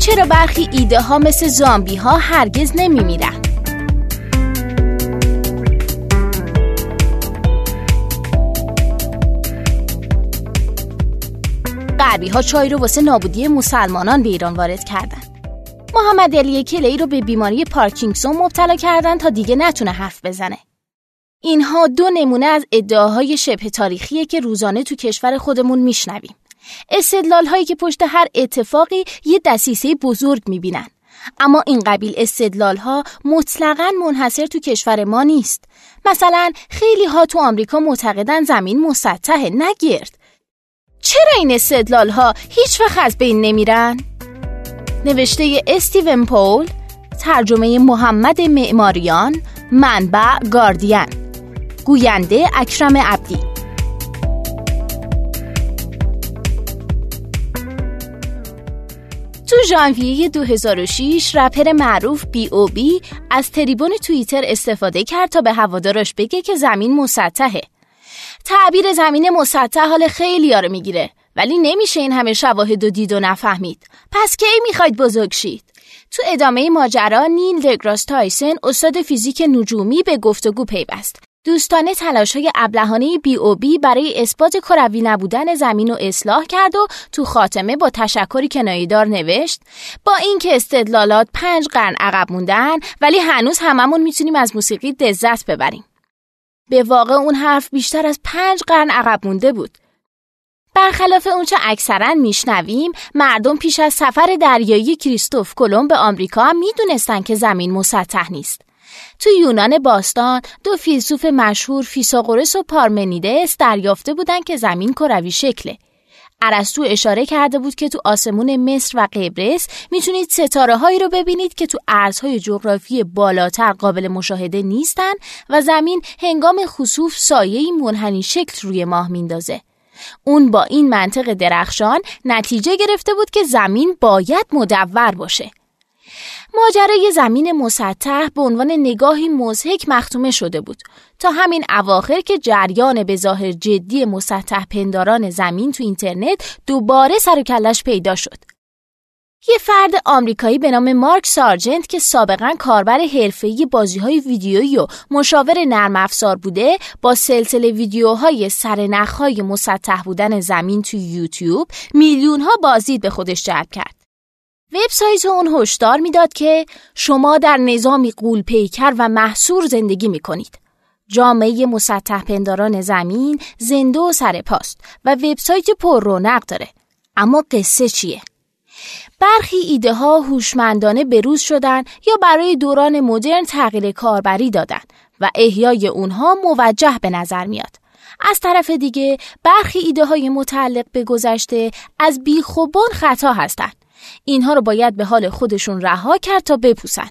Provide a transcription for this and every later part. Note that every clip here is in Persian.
چرا برخی ایده ها مثل زامبی ها هرگز نمی میرن؟ غربی ها چای رو واسه نابودی مسلمانان به ایران وارد کردن. محمد علی کلی رو به بیماری پارکینسون مبتلا کردن تا دیگه نتونه حرف بزنه. اینها دو نمونه از ادعاهای شبه تاریخیه که روزانه تو کشور خودمون میشنویم. استدلال هایی که پشت هر اتفاقی یه دسیسه بزرگ میبینن. اما این قبیل استدلال ها مطلقاً منحصر تو کشور ما نیست. مثلا خیلی ها تو آمریکا معتقدن زمین مسطحه، نه گرد. چرا این استدلال ها هیچ وقت از بین نمیرن؟ نوشته استیون پول، ترجمه محمد معماریان، منبع گاردین، گوینده اکرم عبدی. تو ژانویه 2006 رپر معروف B.o.B از تریبون توییتر استفاده کرد تا به هواداراش بگه که زمین مسطحه. تعبیر زمین مسطح حال خیلی‌ها رو میگیره، ولی نمیشه این همه شواهد و دید و نفهمید. پس کی میخواید بزرگ شید؟ تو ادامه ماجرا نیل دگراس تایسن، استاد فیزیک نجومی، به گفتگو پیوست. دوستانه تلاش‌های ابلهانه B.o.B برای اثبات کروی نبودن زمین رو اصلاح کرد و تو خاتمه با تشکری کنایه‌دار نوشت: با اینکه استدلالات 5 قرن عقب موندن، ولی هنوز هممون میتونیم از موسیقی لذت ببریم. به واقع اون حرف بیشتر از 5 قرن عقب مونده بود. برخلاف اونچه اکثراً میشنویم، مردم پیش از سفر دریایی کریستوف کلمب به آمریکا هم میدونستن که زمین مسطح نیست. تو یونان باستان، 2 فیلسوف مشهور، فیثاغورس و پارمنیدس، دریافته بودند که زمین کروی شکله. ارسطو اشاره کرده بود که تو آسمون مصر و قبرس میتونید ستاره هایی رو ببینید که تو ارزهای جغرافی بالاتر قابل مشاهده نیستن و زمین هنگام خسوف سایه‌ای منحنی شکل روی ماه میندازه. اون با این منطق درخشان نتیجه گرفته بود که زمین باید مدور باشه. ماجرای زمین مسطح به عنوان نگاهی مضحک مختومه شده بود تا همین اواخر که جریان به ظاهر جدی مسطح پنداران زمین تو اینترنت دوباره سر و کلش پیدا شد. یه فرد آمریکایی به نام مارک سارجنت که سابقاً کاربر حرفه‌ای بازی‌های ویدیویی و مشاور نرم افزار بوده، با سلسله ویدیوهای سرنخ‌های مسطح بودن زمین تو یوتیوب میلیون‌ها بازدید به خودش جلب کرد. وبسایت اون هشدار میداد که شما در نظامی غول‌پیکر و محصور زندگی میکنید. جامعه مسطح پنداران زمین زنده و سرپاست و وبسایت پر رونق داره. اما قصه چیه؟ برخی ایده ها هوشمندانه بروز شدن یا برای دوران مدرن تغییر کاربری دادن و احیای اونها موجه به نظر میاد. از طرف دیگه برخی ایده های متعلق به گذشته از بیخوبان خطا هستند. اینها رو باید به حال خودشون رها کرد تا بپوسن.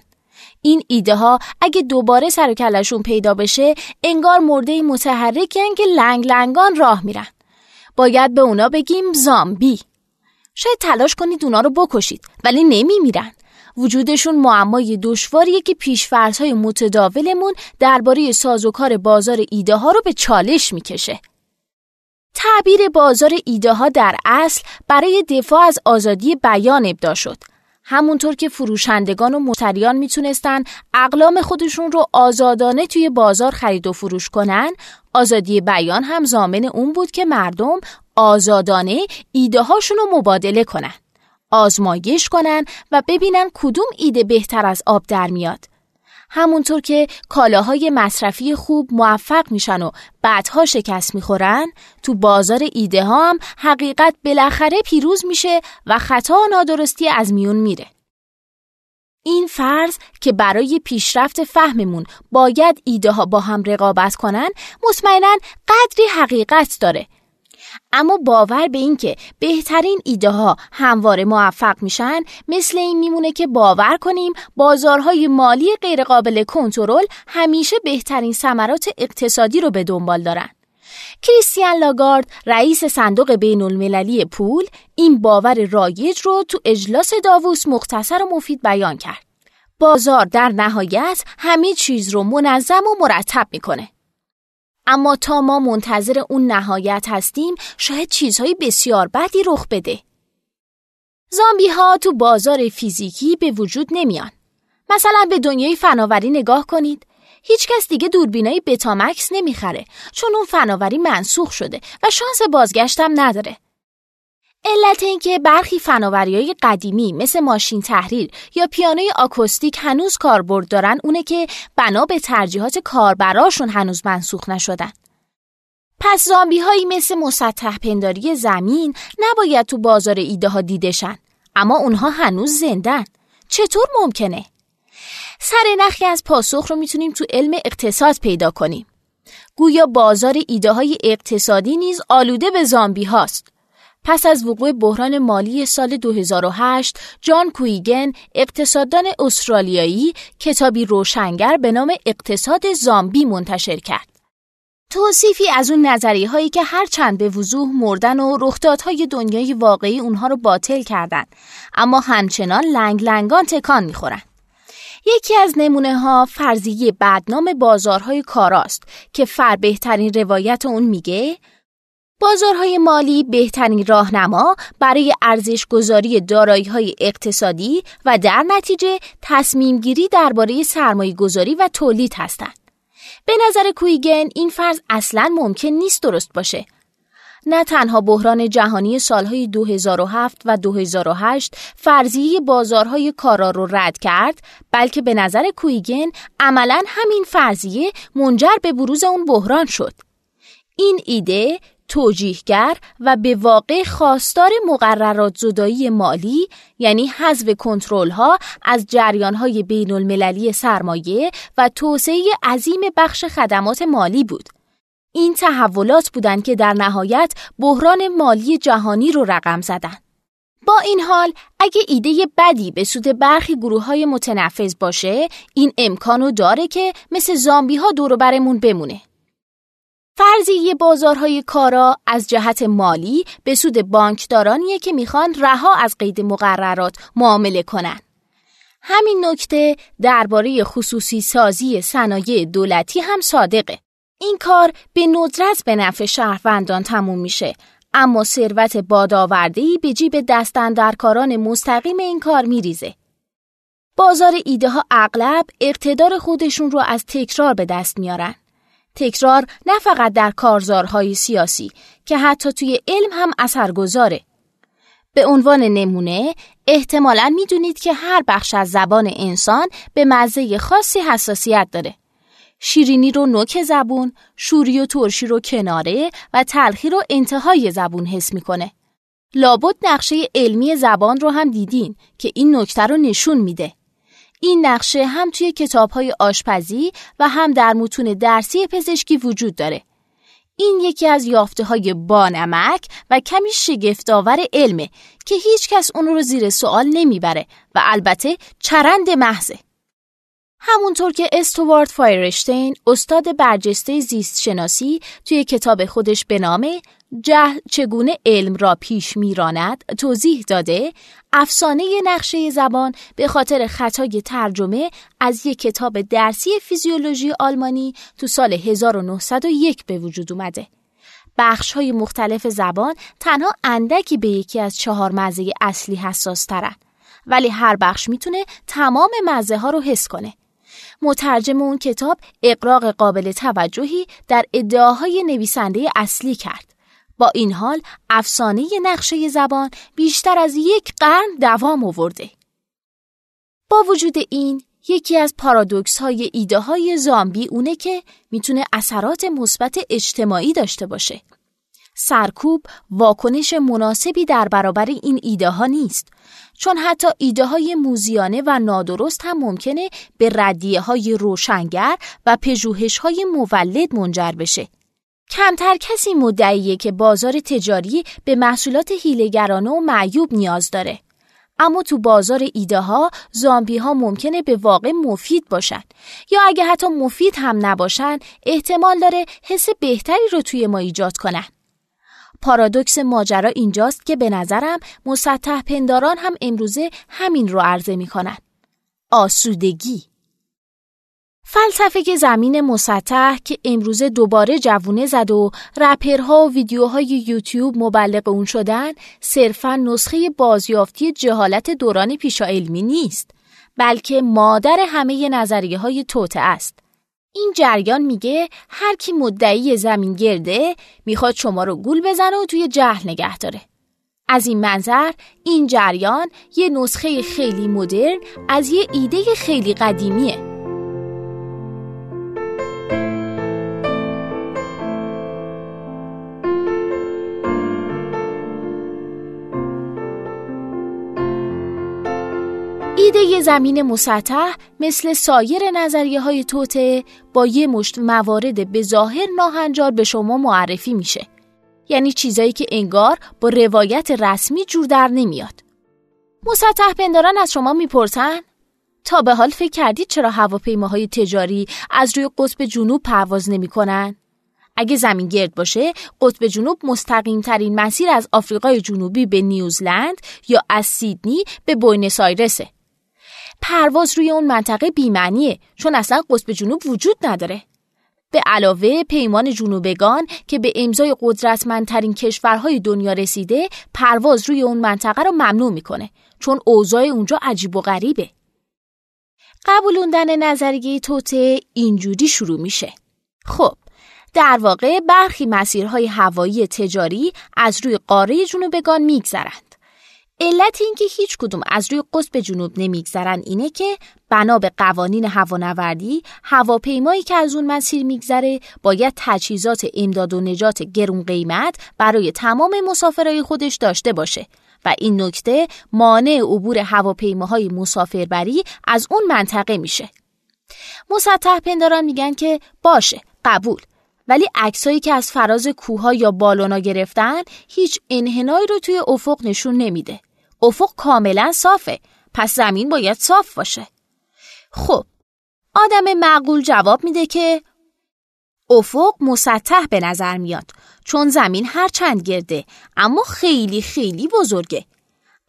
این ایده ها اگه دوباره سر و کلشون پیدا بشه، انگار مرده متحرکن که لنگ لنگان راه میرن. باید به اونا بگیم زامبی. شاید تلاش کنید اونا رو بکشید، ولی نمیمیرن. وجودشون معمای دشواریه که پیشفرض‌های متداولمون درباره سازوکار بازار ایده ها رو به چالش میکشه. تعبیر بازار ایده ها در اصل برای دفاع از آزادی بیان ابدا شد. همونطور که فروشندگان و مشتریان میتونستن اقلام خودشون رو آزادانه توی بازار خرید و فروش کنن، آزادی بیان هم ضامن اون بود که مردم آزادانه ایده هاشون رو مبادله کنن، آزمایش کنن و ببینن کدوم ایده بهتر از آب در میاد. همونطور که کالاهای مصرفی خوب موفق میشن و بعدها شکست میخورن، تو بازار ایده ها هم حقیقت بالاخره پیروز میشه و خطا و نادرستی از میون میره. این فرض که برای پیشرفت فهممون باید ایده ها با هم رقابت کنن، مطمئناً قدری حقیقت داره. اما باور به این که بهترین ایده ها همواره موفق میشن، مثل این میمونه که باور کنیم بازارهای مالی غیرقابل کنترل همیشه بهترین ثمرات اقتصادی رو به دنبال دارن. کریستیان لاگارد، رئیس صندوق بین المللی پول، این باور رایج رو تو اجلاس داووس مختصر و مفید بیان کرد. بازار در نهایت همه چیز رو منظم و مرتب میکنه. اما تا ما منتظر اون نهایت هستیم شاید چیزهای بسیار بدی رخ بده. زامبی ها تو بازار فیزیکی به وجود نمیان. مثلا به دنیای فناوری نگاه کنید. هیچ کس دیگه دوربینای بتامکس نمیخره چون اون فناوری منسوخ شده و شانس بازگشت هم نداره. علت این که برخی فناوری‌های قدیمی مثل ماشین تحریر یا پیانوی آکوستیک هنوز کاربرد دارن اونه که بنا به ترجیحات کاربراشون هنوز منسوخ نشدن. پس زامبی‌هایی مثل مسطح پنداری زمین نباید تو بازار ایده‌ها دیده شن، اما اونها هنوز زندن. چطور ممکنه؟ سرنخی از پاسخ رو میتونیم تو علم اقتصاد پیدا کنیم. گویا بازار ایده‌های اقتصادی نیز آلوده به زامبی هاست. پس از وقوع بحران مالی سال 2008، جان کویگن، اقتصاددان استرالیایی، کتابی روشنگر به نام اقتصاد زامبی منتشر کرد. توصیفی از اون نظریه‌هایی که هرچند به وضوح مردن و رخدادهای دنیای واقعی اونها رو باطل کردن، اما همچنان لنگ لنگان تکان می‌خورن. یکی از نمونه ها فرضیه بدنام بازارهای کاراست که فر بهترین روایت اون میگه بازارهای مالی بهترین راهنما برای ارزش‌گذاری دارایی‌های اقتصادی و در نتیجه تصمیم‌گیری درباره سرمایه‌گذاری و تولید هستند. به نظر کویگن این فرض اصلاً ممکن نیست درست باشه. نه تنها بحران جهانی سالهای 2007 و 2008 فرضیه بازارهای کارا رو رد کرد، بلکه به نظر کویگن عملاً همین فرضیه منجر به بروز اون بحران شد. این ایده توجیهگر و به واقع خواستار مقررات زدایی مالی، یعنی حذف کنترل‌ها از جریان‌های بین‌المللی سرمایه و توسعه عظیم بخش خدمات مالی بود. این تحولات بودند که در نهایت بحران مالی جهانی رو رقم زدند. با این حال، اگه ایده بدی به سود برخی گروه‌های متنفذ باشه، این امکانو داره که مثل زامبی‌ها دور و برمون بمونه. فرضیه بازارهای کارا از جهت مالی به سود بانکدارانیه که میخوان رها از قید مقررات معامله کنن. همین نکته درباره خصوصی سازی صنایع دولتی هم صادقه. این کار به ندرت به نفع شهروندان تموم میشه، اما ثروت بادآورده‌ای به جیب دستاندرکاران مستقیم این کار میریزه. بازار ایده ها اغلب اقتدار خودشون رو از تکرار به دست میارن. تکرار نه فقط در کارزارهای سیاسی که حتی توی علم هم اثرگذاره. به عنوان نمونه احتمالاً میدونید که هر بخش از زبان انسان به مزه خاصی حساسیت داره. شیرینی رو نوک زبون، شوری و ترشی رو کناره و تلخی رو انتهای زبون حس میکنه. لابد نقشه علمی زبان رو هم دیدین که این نکته رو نشون میده. این نقشه هم توی کتاب‌های آشپزی و هم در متون درسی پزشکی وجود داره. این یکی از یافته‌های بانمک و کمی شگفت‌آور علمه که هیچ کس اون رو زیر سوال نمیبره و البته چرند محضه. همونطور که استوارت فایرشتین، استاد برجسته زیستشناسی، توی کتاب خودش به نام جهل چگونه علم را پیش می‌راند توضیح داده، افسانه نقشه زبان به خاطر خطای ترجمه از یک کتاب درسی فیزیولوژی آلمانی تو سال 1901 به وجود اومده. بخش‌های مختلف زبان تنها اندکی به یکی از 4 مزه اصلی حساس‌ترن، ولی هر بخش میتونه تمام مزه ها رو حس کنه. مترجم اون کتاب اقراق قابل توجهی در ادعاهای نویسنده اصلی کرد. با این حال افسانه نقشه زبان بیشتر از 1 قرن دوام آورده. با وجود این، یکی از پارادوکس های ایده های زامبی اونه که میتونه اثرات مثبت اجتماعی داشته باشه. سرکوب واکنش مناسبی در برابر این ایده ها نیست، چون حتی ایده های موزیانه و نادرست هم ممکنه به ردیه های روشنگر و پژوهش های مولد منجر بشه. کمتر کسی مدعیه که بازار تجاری به محصولات حیله‌گرانه و معیوب نیاز داره، اما تو بازار ایده ها زامبی ها ممکنه به واقع مفید باشن، یا اگه حتی مفید هم نباشن احتمال داره حس بهتری رو توی ما ایجاد کنن. پارادوکس ماجرا اینجاست که به نظرم مسطح پنداران هم امروزه همین رو عرضه می کنن. آسودگی. فلسفه زمین مسطح که امروزه دوباره جوونه زد و رپرها و ویدیوهای یوتیوب مبلغ اون شدن، صرفاً نسخه بازیافتی جهالت دوران پیشاعلمی نیست، بلکه مادر همه نظریه‌های توطئه است. این جریان میگه هر کی مدعی زمین گرده میخواد شما رو گول بزنه و توی جهل نگه داره. از این منظر این جریان یه نسخه خیلی مدرن از یه ایده خیلی قدیمیه. ایده زمین مسطح مثل سایر نظریه‌های توطئه با یه مشت موارد به ظاهر ناهنجار به شما معرفی میشه. یعنی چیزایی که انگار با روایت رسمی جور در نمیاد. مسطح پنداران از شما میپرسن تا به حال فکر کردید چرا هواپیماهای تجاری از روی قطب جنوب پرواز نمی‌کنن؟ اگه زمین گرد باشه، قطب جنوب مستقیم ترین مسیر از آفریقای جنوبی به نیوزلند یا از سیدنی به بوئنوس آیرسه. پرواز روی اون منطقه بی‌معنیه چون اصلا قطب جنوب وجود نداره. به علاوه پیمان جنوبگان که به امضای قدرتمندترین کشورهای دنیا رسیده، پرواز روی اون منطقه رو ممنوع میکنه چون اوضاع اونجا عجیب و غریبه. قبولوندن نظریه توطئه اینجوری شروع میشه. خب در واقع برخی مسیرهای هوایی تجاری از روی قاره جنوبگان میگذرن. علت اینکه هیچ کدوم از روی قطب جنوب نمیگذرن اینه که بنا به قوانین هوانوردی، هواپیمایی که از اون مسیر میگذره باید تجهیزات امداد و نجات گرون قیمت برای تمام مسافرای خودش داشته باشه و این نکته مانع عبور هواپیماهای مسافربری از اون منطقه میشه. مسطح پنداران میگن که باشه، قبول، ولی عکسایی که از فراز کوه‌ها یا بالونا گرفتن هیچ انحنایی رو توی افق نشون نمیده. افق کاملا صافه، پس زمین باید صاف باشه. خب، آدم معقول جواب میده که افق مسطح به نظر میاد چون زمین هرچند گرده اما خیلی خیلی بزرگه.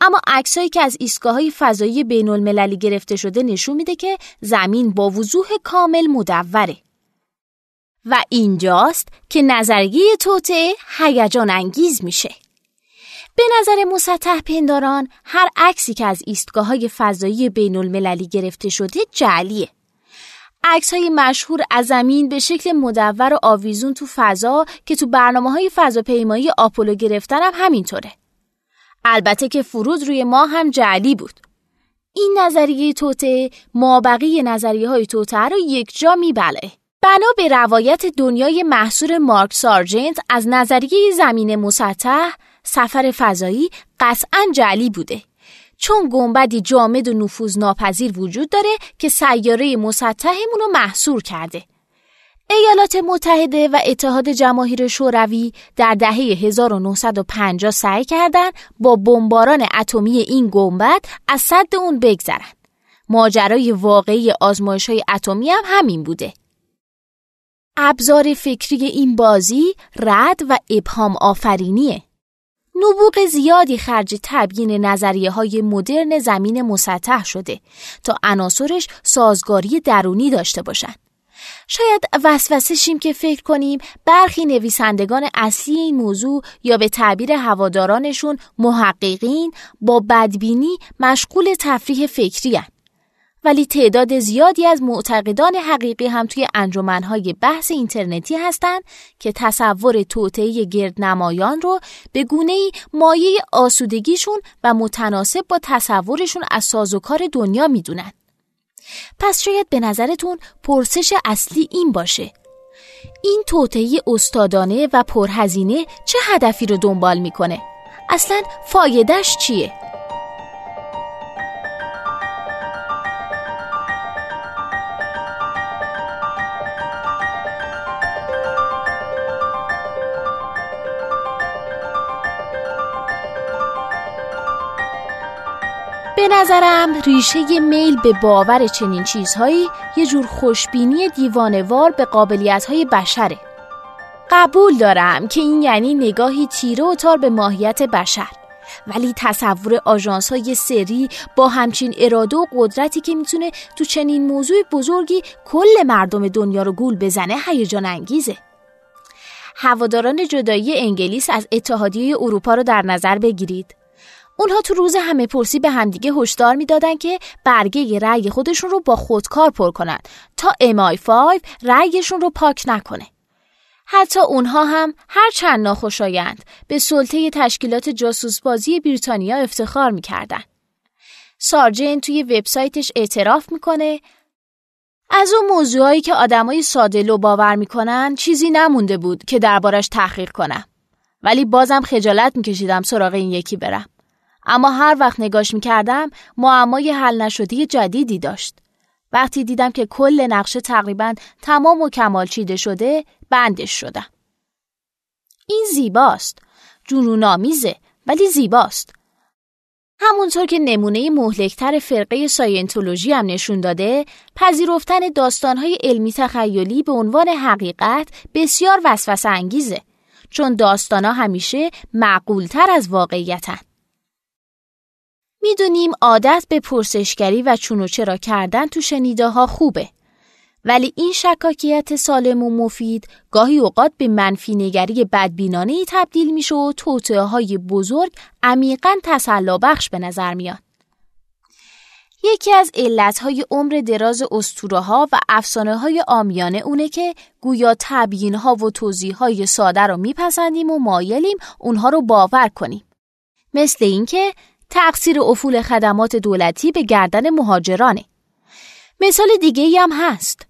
اما عکسایی که از ایستگاه‌های فضایی بین‌المللی گرفته شده نشون میده که زمین با وضوح کامل مدوره. و اینجاست که نظریه توطئه هیجان انگیز میشه. به نظر مسطح پنداران هر عکسی که از ایستگاه‌های فضایی بین‌المللی گرفته شده جعلیه. عکس‌های مشهور از زمین به شکل مدور و آویزون تو فضا که تو برنامه‌های فضاپیمایی آپولو گرفتن هم همینطوره. البته که فرود روی ماه هم جعلی بود. این نظریه توطئه مابقی نظریه‌های توطئه رو یکجا میبلعه. بنا به روایت دنیای محصور مارک سارجنت از نظریه زمین مسطح، سفر فضایی قطعاً جعلی بوده چون گنبدی جامد و نفوذناپذیر وجود داره که سیاره مسطحمون رو محصور کرده. ایالات متحده و اتحاد جماهیر شوروی در دهه 1950 سعی کردند با بمباران اتمی این گنبد از سد اون بگذرن. ماجرای واقعی آزمایش‌های اتمی هم همین بوده. ابزار فکری این بازی رد و ابهام آفرینیه. نبوغ زیادی خرج تبیین نظریه‌های مدرن زمین مسطح شده تا عناصرش سازگاری درونی داشته باشن. شاید وسوسه شیم که فکر کنیم برخی نویسندگان اصلی این موضوع یا به تعبیر هوادارانشون محققین با بدبینی مشغول تفریح فکری‌اند. ولی تعداد زیادی از معتقدان حقیقی هم توی انجمن‌های بحث اینترنتی هستند که تصور توطئه گردنمایان رو به گونه‌ای مایه آسودگیشون و متناسب با تصورشون از سازوکار دنیا میدونن. پس شاید به نظرتون پرسش اصلی این باشه: این توطئه استادانه و پرهزینه چه هدفی رو دنبال میکنه؟ اصلاً فایده‌اش چیه؟ به نظرم ریشه میل به باور چنین چیزهایی یه جور خوشبینی دیوانه‌وار به قابلیت‌های بشره. قبول دارم که این یعنی نگاهی تیره و تار به ماهیت بشر، ولی تصور آژانس‌های سری با همچین اراده و قدرتی که میتونه تو چنین موضوع بزرگی کل مردم دنیا رو گول بزنه هیجان انگیزه. هواداران جدایی انگلیس از اتحادیه اروپا رو در نظر بگیرید. اونها تو روز همه پرسی به همدیگه هشدار میدادن که برگه رأی خودشون رو با خودکار پر کنن تا MI5 رأیشون رو پاک نکنه. حتی اونها هم هر چند ناخوشایند به سلطه تشکیلات جاسوسبازی بریتانیا افتخار میکردن. سارجنت توی وبسایتش اعتراف میکنه از اون موضوعایی که آدمای ساده لو باور میکنن چیزی نمونده بود که دربارش تحقیق کنم. ولی بازم خجالت میکشیدم سراغ این یکی برم. اما هر وقت نگاش میکردم معمای حل نشده جدیدی داشت. وقتی دیدم که کل نقشه تقریباً تمام و کمال چیده شده بندش شدم. این زیباست. جنون‌آمیزه ولی زیباست. همونطور که نمونه مهلکتر فرقه ساینتولوژی هم نشون داده، پذیرفتن داستانهای علمی تخیلی به عنوان حقیقت بسیار وسوسه انگیزه، چون داستانا همیشه معقولتر از واقعیتن. میدونیم عادت به پرسشگری و چونوچرا کردن تو شنیده‌ها خوبه، ولی این شکاکیت سالم و مفید گاهی اوقات به منفی نگری بدبینانه‌ای تبدیل میشه و توطئه‌های بزرگ عمیقاً تسلابخش به نظر میاد. یکی از علتهای عمر دراز اسطوره‌ها و افسانه‌های عامیانه اونه که گویا تبیین‌ها و توضیح‌های ساده رو میپسندیم و مایلیم اونها رو باور کنیم. مثل اینکه تقصیر افول خدمات دولتی به گردن مهاجرانه. مثال دیگه‌ای هم هست.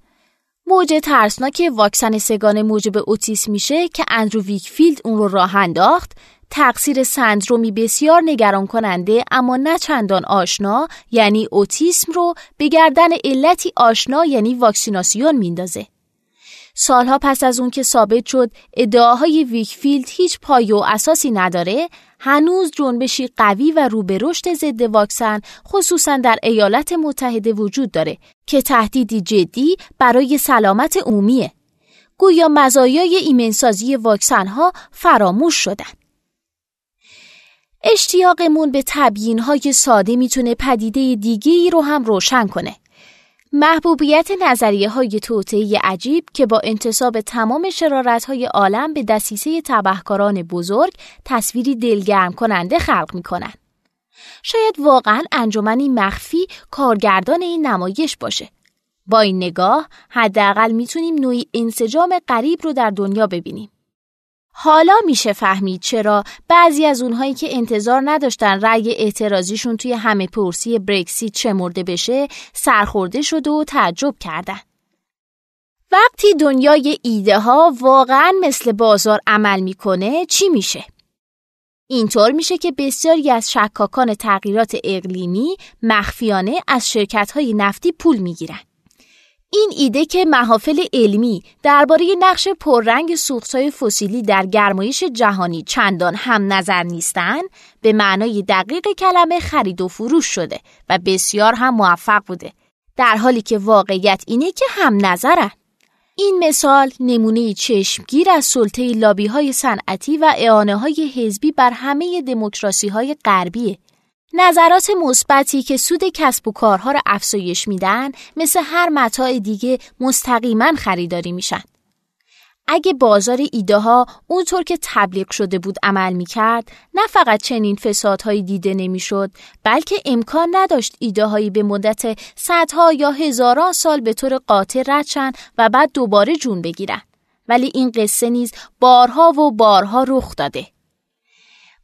موج ترسناک واکسن سگانه موجب اوتیسم میشه که اندرو ویکفیلد اون رو راه انداخت، تقصیر سندرومی بسیار نگران کننده اما نه چندان آشنا، یعنی اوتیسم، رو به گردن علتی آشنا یعنی واکسیناسیون میندازه. سالها پس از اون که ثابت شد ادعاهای ویکفیلد هیچ پایه و اساسی نداره، هنوز جنبشی قوی و رو به رشد ضد واکسن خصوصا در ایالات متحده وجود داره که تهدیدی جدی برای سلامت عمومیه. گویا مزایای ایمنسازی واکسن ها فراموش شدن. اشتیاقمون به تبیین های ساده میتونه پدیده دیگه‌ای رو هم روشن کنه. محبوبیت نظریه های توطئه عجیب که با انتصاب تمام شرارت های عالم به دسیسه تبهکاران بزرگ تصویری دلگرم کننده خلق می کنن. شاید واقعاً انجمنی مخفی کارگردان این نمایش باشه. با این نگاه حداقل میتونیم نوعی انسجام غریب رو در دنیا ببینیم. حالا میشه فهمید چرا بعضی از اونهایی که انتظار نداشتن رأی اعتراضیشون توی همه پرسی برکسیت شمرده بشه سرخورده شد و تعجب کردن. وقتی دنیای ایده ها واقعا مثل بازار عمل میکنه چی میشه؟ اینطور میشه که بسیاری از شکاکان تغییرات اقلیمی مخفیانه از شرکت‌های نفتی پول میگیرن. این ایده که محافل علمی درباره نقش پررنگ سوخت‌های فسیلی در گرمایش جهانی چندان هم نظر نیستن، به معنای دقیق کلمه خرید و فروش شده و بسیار هم موفق بوده، در حالی که واقعیت اینه که هم نظرن. این مثال نمونه چشمگیر از سلطه لابی‌های صنعتی و اعانه‌های حزبی بر همه دموکراسی‌های غربیه. نظرات مثبتی که سود کسب و کارها را افزایش میدن مثل هر متاع دیگه مستقیما خریداری میشن. اگه بازار ایده ها اونطور که تبلیغ شده بود عمل میکرد، نه فقط چنین فسادهایی دیده نمیشد، بلکه امکان نداشت ایده هایی به مدت صدها یا هزاران سال به طور قاطع رد شن و بعد دوباره جون بگیرن. ولی این قصه نیز بارها و بارها رخ داده.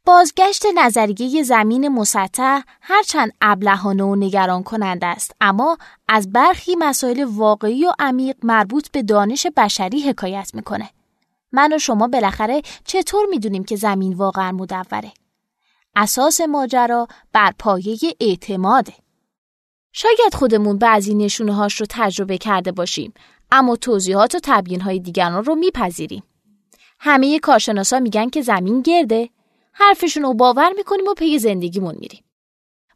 بازگشت نظریه زمین مسطح هرچند ابلهانه و نگران کننده است، اما از برخی مسائل واقعی و عمیق مربوط به دانش بشری حکایت میکنه. من و شما بالاخره چطور میدونیم که زمین واقعا مدوره؟ اساس ماجرا بر پایه اعتماده. شاید خودمون بعضی نشونهاش رو تجربه کرده باشیم، اما توضیحات و تبیینهای دیگران رو میپذیریم. همه کارشناسا میگن که زمین گرده، حرفشون رو باور میکنیم و پی زندگیمون میریم.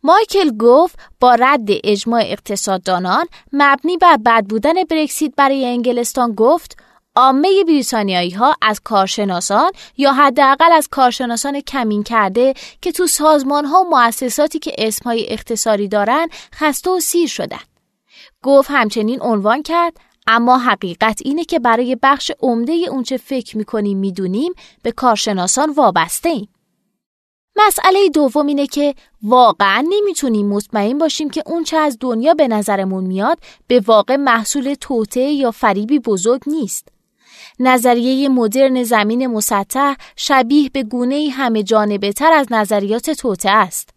مایکل گوف با رد اجماع اقتصاددانان مبنی بر بد بودن برکسیت برای انگلستان گفت عامه بریتانیایی‌ها از کارشناسان یا حداقل از کارشناسان کمین کرده که تو سازمان‌ها و مؤسساتی که اسم‌های اختصاری دارن خسته و سیر شدن. گوف همچنین عنوان کرد اما حقیقت اینه که برای بخش عمده اونچه فکر می‌کنیم می‌دونیم به کارشناسان وابسته ایم. مسئله دوم اینه که واقعاً نمیتونیم مطمئن باشیم که اونچه از دنیا به نظرمون میاد به واقع محصول توطئه یا فریبی بزرگ نیست. نظریه مدرن زمین مسطح شبیه به گونه‌ای همه جانبه‌تر از نظریات توطئه است.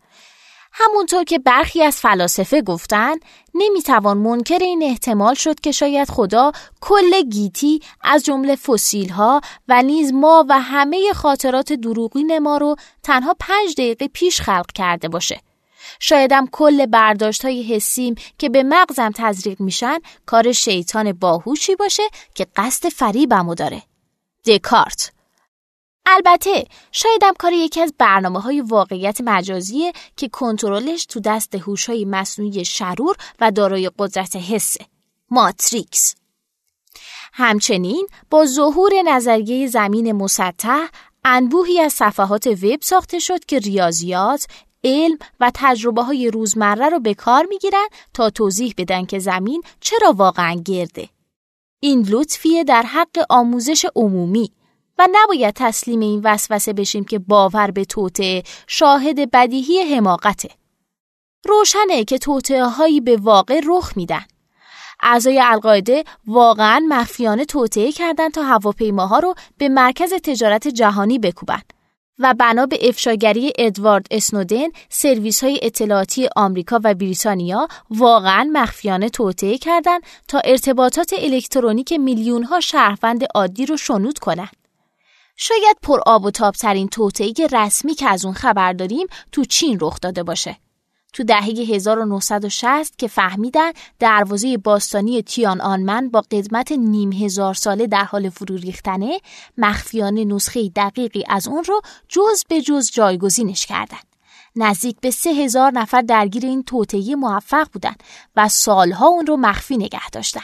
همونطور که برخی از فلاسفه گفتن، نمیتوان منکر این احتمال شد که شاید خدا کل گیتی از جمله فسیل‌ها و نیز ما و همه خاطرات دروغین ما رو تنها 5 دقیقه پیش خلق کرده باشه. شایدم کل برداشت‌های حسیم که به مغزم تزریق میشن کار شیطان باهوشی باشه که قصد فریبمو داره. دکارت. البته شایدم کار یکی از برنامه‌های واقعیت مجازیه که کنترلش تو دست هوش‌های مصنوعی شرور و دارای قدرت حسه. ماتریکس. همچنین با ظهور نظریه زمین مسطح، انبوهی از صفحات وب ساخته شد که ریاضیات، علم و تجربه‌های روزمره رو به کار می‌گیرن تا توضیح بدن که زمین چرا واقعاً گرده. این لطفیه در حق آموزش عمومی. و نباید تسلیم این وسوسه بشیم که باور به توطئه شاهد بدیهی حماقته. روشنه که توطئه‌هایی به واقع رخ میدن. اعضای القاعده واقعاً مخفیانه توطئه کردن تا هواپیماها رو به مرکز تجارت جهانی بکوبن و بنا به افشاگری ادوارد اسنودن، سرویس‌های اطلاعاتی آمریکا و بریتانیا واقعاً مخفیانه توطئه کردن تا ارتباطات الکترونیک میلیون‌ها شهروند عادی رو شنود کنن. شاید پر آب و تاب‌ترین توطئه رسمی که از اون خبر داریم تو چین رخ داده باشه. تو دهه 1960 که فهمیدن دروازه باستانی تیان آنمن با قدمت 500,000 ساله در حال فرو ریختنه، مخفیانه نسخه دقیقی از اون رو جز به جز جایگزینش کردن. نزدیک به 3,000 نفر درگیر این توطئه موفق بودن و سالها اون رو مخفی نگه داشتن.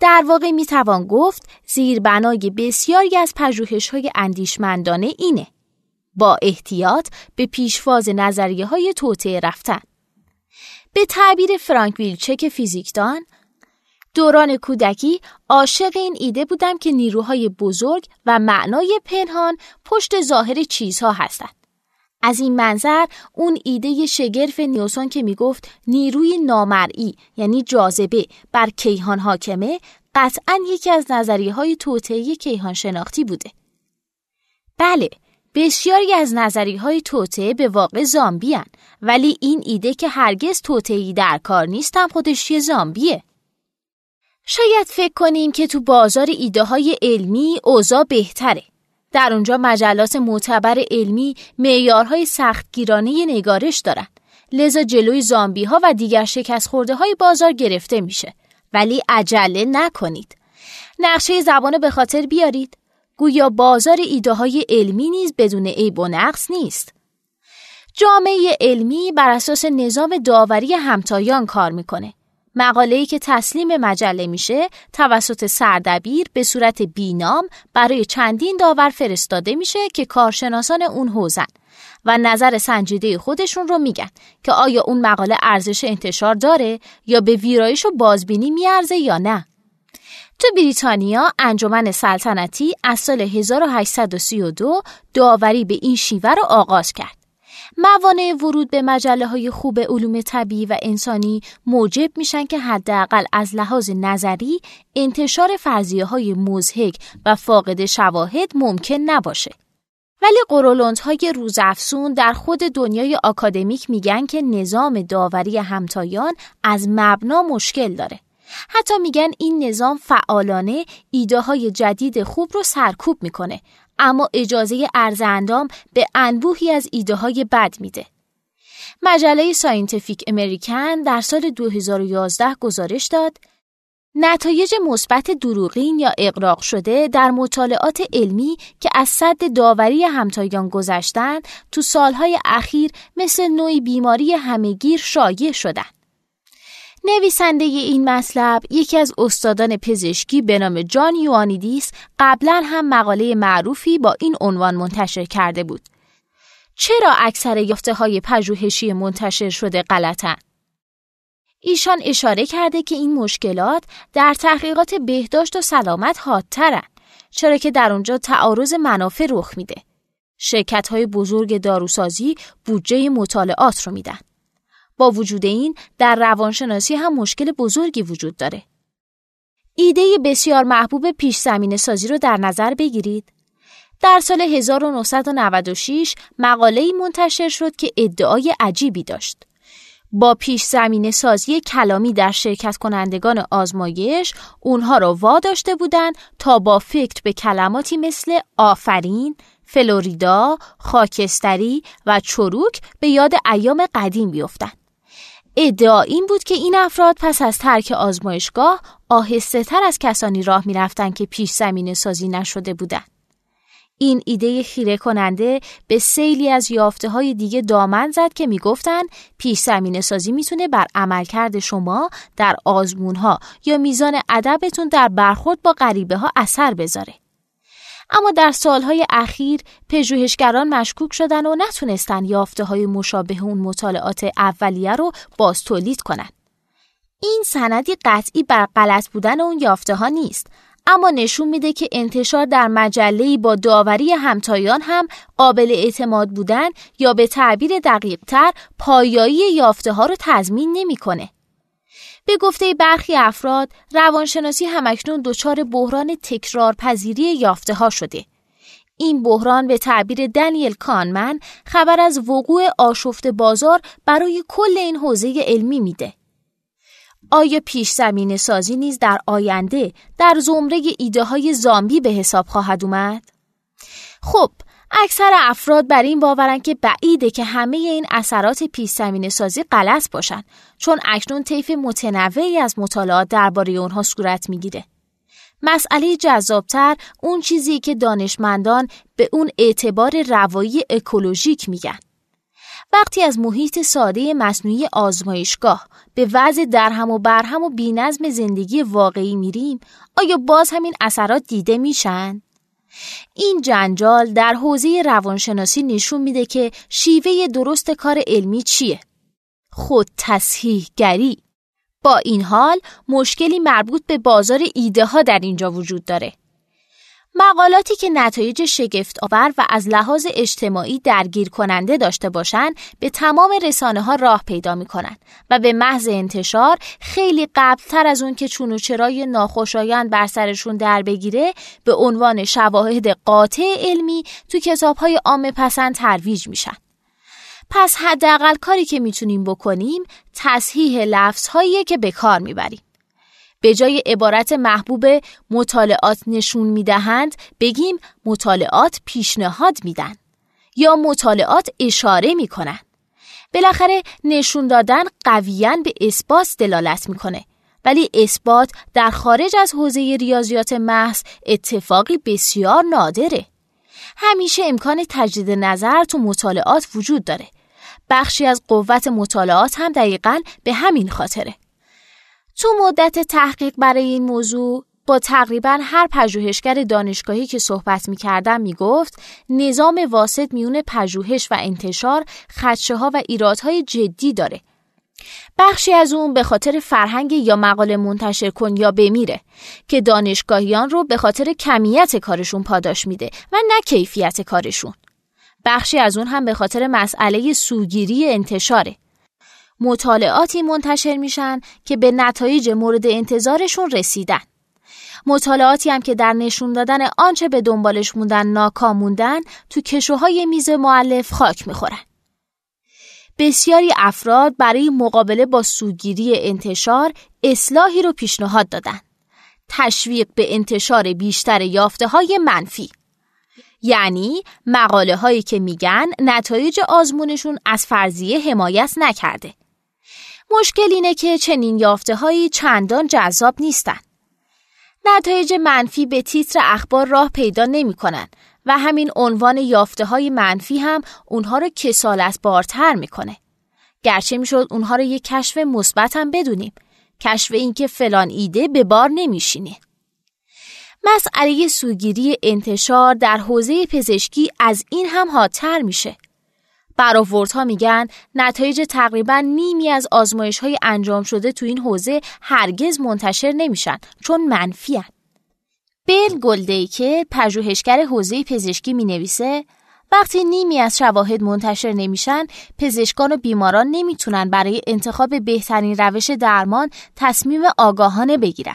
در واقع میتوان گفت زیربنای بسیاری از پژوهش‌های اندیشمندانه اینه. با احتیاط به پیشواز نظریه‌های توطئه رفتن. به تعبیر فرانک ویلچک فیزیکدان، دوران کودکی عاشق این ایده بودم که نیروهای بزرگ و معنای پنهان پشت ظاهر چیزها هستند. از این منظر اون ایده شگرف نیوتن که میگفت نیروی نامرئی یعنی جاذبه بر کیهان حاکمه قطعاً یکی از نظریه‌های توطئه کیهان شناختی بوده. بله، بسیاری از نظریه‌های توطئه به واقع زامبیان، ولی این ایده که هرگز توطئه‌ای در کار نیستم خودش یه زامبیه. شاید فکر کنیم که تو بازار ایده‌های علمی اوضاع بهتره. در اونجا مجلات معتبر علمی معیارهای سختگیرانه نگارش دارن. لذا جلوی زامبی‌ها و دیگر شکست خورده‌های بازار گرفته میشه. ولی عجله نکنید. نقشه زبان به خاطر بیارید. گویا بازار ایده‌های علمی نیز بدون عیب و نقص نیست. جامعه علمی بر اساس نظام داوری همتایان کار میکنه. مقاله‌ای که تسلیم مجله میشه توسط سردبیر به صورت بینام برای چندین داور فرستاده میشه که کارشناسان اون حوزن و نظر سنجیده خودشون رو میگن که آیا اون مقاله ارزش انتشار داره یا به ویرایش و بازبینی میارزه یا نه. تو بریتانیا انجمن سلطنتی از سال 1832 داوری به این شیوه رو آغاز کرد. موانع ورود به مجله‌های خوب علوم طبیعی و انسانی موجب میشن که حداقل از لحاظ نظری انتشار فرضیه‌های مضحک و فاقد شواهد ممکن نباشه. ولی قرولندهای روزافزون در خود دنیای آکادمیک میگن که نظام داوری همتایان از مبنا مشکل داره. حتی میگن این نظام فعالانه ایده‌های جدید خوب رو سرکوب میکنه، اما اجازه ارزاندام به انبوهی از ایده‌های بد میده. مجله ساینتیفیک امریکن در سال 2011 گزارش داد نتایج مثبت دروغین یا اغراق شده در مطالعات علمی که از سد داوری همتایان گذشتند تو سالهای اخیر مثل نوعی بیماری همه‌گیر شایع شدند. نویسنده این مطلب یکی از استادان پزشکی به نام جان یوآنیدیس قبلا هم مقاله معروفی با این عنوان منتشر کرده بود. چرا اکثر یافته‌های پژوهشی منتشر شده غلطن؟ ایشان اشاره کرده که این مشکلات در تحقیقات بهداشت و سلامت حادترن، چرا که در اونجا تعارض منافع رخ میده. شرکت‌های بزرگ داروسازی بودجه مطالعات رو میدن. با وجود این در روانشناسی هم مشکل بزرگی وجود داره. ایده بسیار محبوب پیش زمینه سازی رو در نظر بگیرید. در سال 1996 مقاله‌ای منتشر شد که ادعای عجیبی داشت. با پیش زمینه سازی کلامی در شرکت کنندگان آزمایش اونها را واداشته بودند تا با فکر به کلماتی مثل آفرین، فلوریدا، خاکستری و چروک به یاد ایام قدیم بیفتند. ادعا این بود که این افراد پس از ترک آزمایشگاه آهسته‌تر از کسانی راه می‌رفتند که پیش زمینه سازی نشده بودند. این ایده خیره کننده به سیلی از یافته‌های دیگه دامن زد که می‌گفتند پیش زمینه سازی می‌تونه بر عملکرد شما در آزمون‌ها یا میزان ادبتون در برخورد با غریبه‌ها اثر بذاره. اما در سالهای اخیر پژوهشگران مشکوک شدن و نتونستن یافته‌های مشابه اون مطالعات اولیه رو باز تولید کنن. این سندی قطعی بر غلط بودن اون یافته‌ها نیست، اما نشون میده که انتشار در مجله‌ای با داوری همتایان هم قابل اعتماد بودن یا به تعبیر دقیق‌تر پایایی یافته‌ها رو تضمین نمی‌کنه. به گفته برخی افراد، روانشناسی همکنون دچار بحران تکرارپذیری یافته‌ها شده. این بحران به تعبیر دنیل کانمن خبر از وقوع آشفت بازار برای کل این حوزه علمی میده. آیا پیش زمینه سازی نیز در آینده در زمره ایده‌های زامبی به حساب خواهد اومد؟ خب، اکثر افراد بر این باورن که بعیده که همه این اثرات پیش زمینه سازی غلط باشن، چون اکنون طیف متنوعی از مطالعات درباره اونها صورت میگیره. مسئله جذابتر اون چیزی که دانشمندان به اون اعتبار روایی اکولوژیک میگن. وقتی از محیط ساده مصنوعی آزمایشگاه به وضع درهم و برهم و بی‌نظم زندگی واقعی میریم، آیا باز همین اثرات دیده میشن؟ این جنجال در حوزه روانشناسی نشون میده که شیوه درست کار علمی چیه؟ خود تصحیح‌گری. با این حال مشکلی مربوط به بازار ایده ها در اینجا وجود داره. مقالاتی که نتایج شگفت‌آور و از لحاظ اجتماعی درگیر کننده داشته باشند به تمام رسانه‌ها راه پیدا می‌کنند و به محض انتشار خیلی قبل‌تر از اون که چون و چرای ناخوشایند بر سرشون در بگیره به عنوان شواهد قاطع علمی تو کتاب‌های عامه‌پسند ترویج میشن. پس حداقل کاری که میتونیم بکنیم تصحیح لفظ‌هایی که به کار میبریم. به جای عبارت محبوب مطالعات نشون میدهند بگیم مطالعات پیشنهاد میدن یا مطالعات اشاره میکنن. بالاخره نشون دادن قویاً به اثبات دلالت میکنه، ولی اثبات در خارج از حوزه ریاضیات محض اتفاقی بسیار نادره. همیشه امکان تجدید نظر تو مطالعات وجود داره. بخشی از قوت مطالعات هم دقیقاً به همین خاطره. تو مدت تحقیق برای این موضوع با تقریباً هر پژوهشگر دانشگاهی که صحبت می‌کردم میگفت نظام واسط میون پژوهش و انتشار خدشه‌ها و ایرادهای جدی داره. بخشی از اون به خاطر فرهنگ یا مقاله منتشر کن یا بمیره که دانشگاهیان رو به خاطر کمیت کارشون پاداش میده و نه کیفیت کارشون. بخشی از اون هم به خاطر مسئله سوگیری انتشاره. مطالعاتی منتشر میشن که به نتایج مورد انتظارشون رسیدن. مطالعاتی هم که در نشون دادن آنچه به دنبالش موندن ناکام موندن تو کشوهای میز مؤلف خاک میخورن. بسیاری افراد برای مقابله با سوگیری انتشار اصلاحی رو پیشنهاد دادن. تشویق به انتشار بیشتر یافته‌های منفی. یعنی مقاله هایی که میگن نتایج آزمونشون از فرضیه حمایت نکرده. مشکل اینه که چنین یافته‌هایی چندان جذاب نیستن. نتایج منفی به تیتر اخبار راه پیدا نمی‌کنن و همین عنوان یافته‌های منفی هم اونها رو کسالت بارتر می‌کنه. گرچه میشد اونها رو یک کشف مثبت هم بدونیم، کشف اینکه فلان ایده به بار نمیشینه. مسئله سوگیری انتشار در حوزه پزشکی از این هم حادتر میشه. برآوردها میگن نتایج تقریباً نیمی از آزمایش‌های انجام شده تو این حوزه هرگز منتشر نمیشن چون منفی‌اند. بیل گلدیکر پژوهشگر حوزه پزشکی مینویسه وقتی نیمی از شواهد منتشر نمیشن، پزشکان و بیماران نمیتونن برای انتخاب بهترین روش درمان تصمیم آگاهانه بگیرن.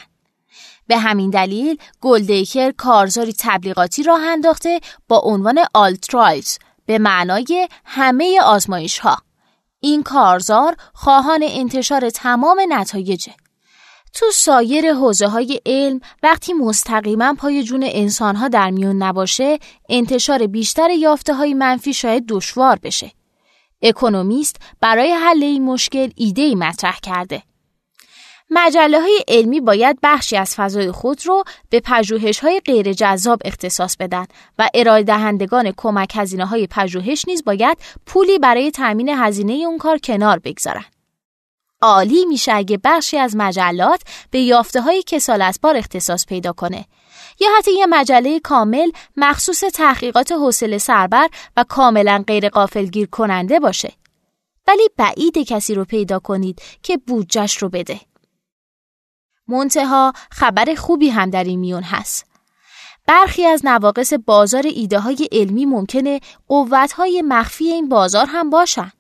به همین دلیل گلدیکر کارزاری تبلیغاتی راه انداخته با عنوان آلترایز به معنای همه آزمایش ها. این کارزار خواهان انتشار تمام نتایجه. تو سایر حوزه های علم وقتی مستقیما پای جون انسان ها در میون نباشه، انتشار بیشتر یافته های منفی شاید دشوار بشه. اکونومیست برای حل این مشکل ایده‌ای مطرح کرده. مجله های علمی باید بخشی از فضای خود رو به پژوهش های غیر جذاب اختصاص بدن و ارائه دهندگان کمک هزینه های پژوهش نیز باید پولی برای تامین هزینه اون کار کنار بگذارن. عالی میشه اگه بخشی از مجلات به یافته های کسالت‌بار اختصاص پیدا کنه یا حتی یه مجله کامل مخصوص تحقیقات حوصله سربر و کاملا غیر غافلگیر کننده باشه. ولی بعید کسی رو پیدا کنید که بودجش رو بده. منتها خبر خوبی هم در این میون هست. برخی از نواقص بازار ایده های علمی ممکنه قوت های مخفی این بازار هم باشن.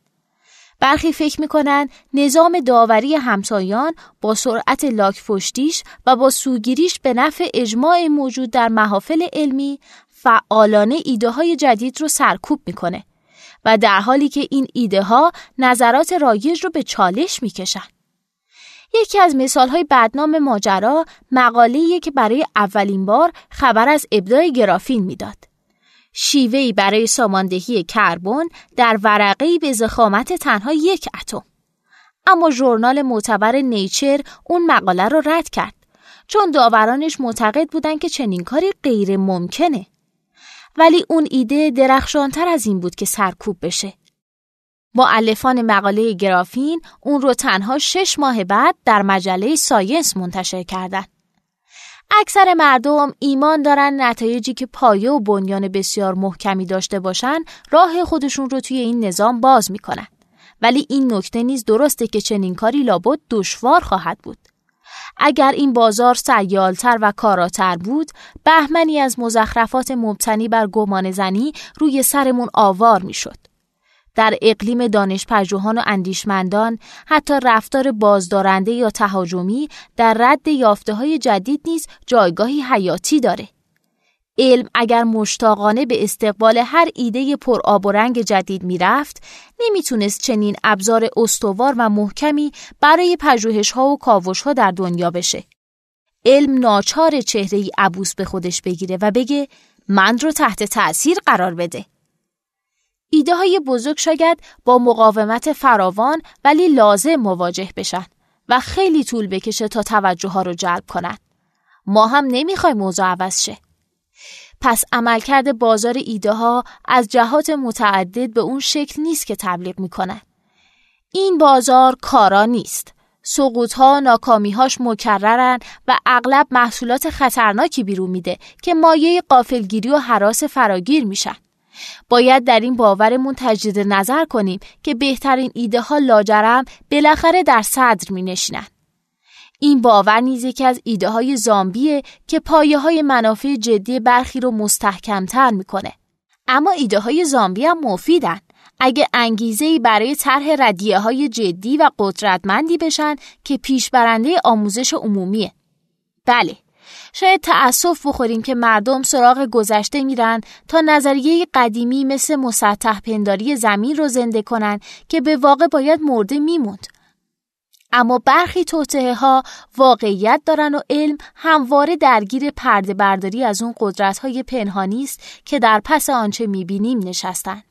برخی فکر میکنن نظام داوری همسایان با سرعت لاک پشتیش و با سوگیریش به نفع اجماع موجود در محافل علمی فعالانه ایده های جدید رو سرکوب میکنه و در حالی که این ایده ها نظرات رایج رو به چالش میکشن. یکی از مثال‌های بدنام ماجرا مقاله‌ایه که برای اولین بار خبر از ابداع گرافین میداد. شیوه‌ای برای ساماندهی کربن در ورقه‌ای به ضخامت تنها یک اتم. اما ژورنال معتبر نیچر اون مقاله رو رد کرد چون داورانش معتقد بودن که چنین کاری غیر ممکنه. ولی اون ایده درخشانتر از این بود که سرکوب بشه. مؤلفان مقاله گرافین اون رو تنها 6 ماه بعد در مجله ساینس منتشر کردند. اکثر مردم ایمان دارن نتایجی که پایه و بنیان بسیار محکمی داشته باشن راه خودشون رو توی این نظام باز میکنن. ولی این نکته نیز درسته که چنین کاری لابد دشوار خواهد بود. اگر این بازار سیالتر و کاراتر بود، بهمنی از مزخرفات مبتنی بر گمانه‌زنی روی سرمون آوار میشد. در اقلیم دانش‌پژوهان و اندیشمندان، حتی رفتار بازدارنده یا تهاجمی در رد یافته‌های جدید نیز جایگاهی حیاتی داره. علم اگر مشتاقانه به استقبال هر ایده پرآب و رنگ جدید می‌رفت، نمی‌تونست چنین ابزار استوار و محکمی برای پژوهش‌ها و کاوش‌ها در دنیا بشه. علم ناچار چهره‌ای عبوس به خودش بگیره و بگه من رو تحت تأثیر قرار بده. ایده های بزرگ شاید با مقاومت فراوان ولی لازم مواجه بشن و خیلی طول بکشه تا توجه ها رو جلب کنن. ما هم نمیخوایم موضوع عوض شه. پس عملکرد بازار ایده ها از جهات متعدد به اون شکل نیست که تبلیغ میکنن. این بازار کارا نیست. سقوط ها، ناکامی هاش مکررن و اغلب محصولات خطرناکی بیرون میده که مایه غافلگیری و هراس فراگیر میشن. باید در این باورمون تجدید نظر کنیم که بهترین ایده ها لاجرم بالاخره در صدر می نشینن. این باور نیز یکی از ایده های زامبیه که پایه های منافع جدی برخی رو مستحکم تر می کنه. اما ایده های زامبی هم مفیدن اگه انگیزه‌ای برای طرح ردیه های جدی و قدرتمندی بشن که پیش برنده آموزش عمومیه. بله، شاید تأسف بخوریم که مردم سراغ گذشته میرن تا نظریه قدیمی مثل مسطح پنداری زمین رو زنده کنن که به واقع باید مرده میموند. اما برخی توطئه ها واقعیت دارن و علم همواره درگیر پرده برداری از اون قدرت های پنهانی است که در پس آنچه میبینیم نشستن.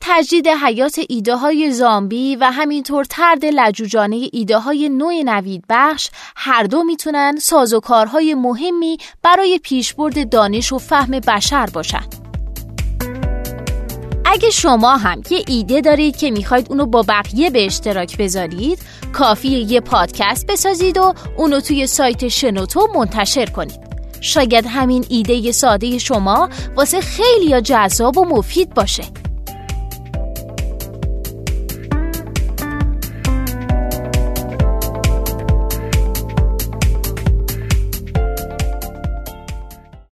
تجدید حیات ایده های زامبی و همینطور طرد لجوجانه ایده های نوع نوید بخش هر دو میتونن سازوکارهای مهمی برای پیشبرد دانش و فهم بشر باشن. اگه شما هم یه ایده دارید که میخواید اونو با بقیه به اشتراک بذارید، کافیه یه پادکست بسازید و اونو توی سایت شنوتو منتشر کنید. شاید همین ایده ساده شما واسه خیلیا جذاب و مفید باشه.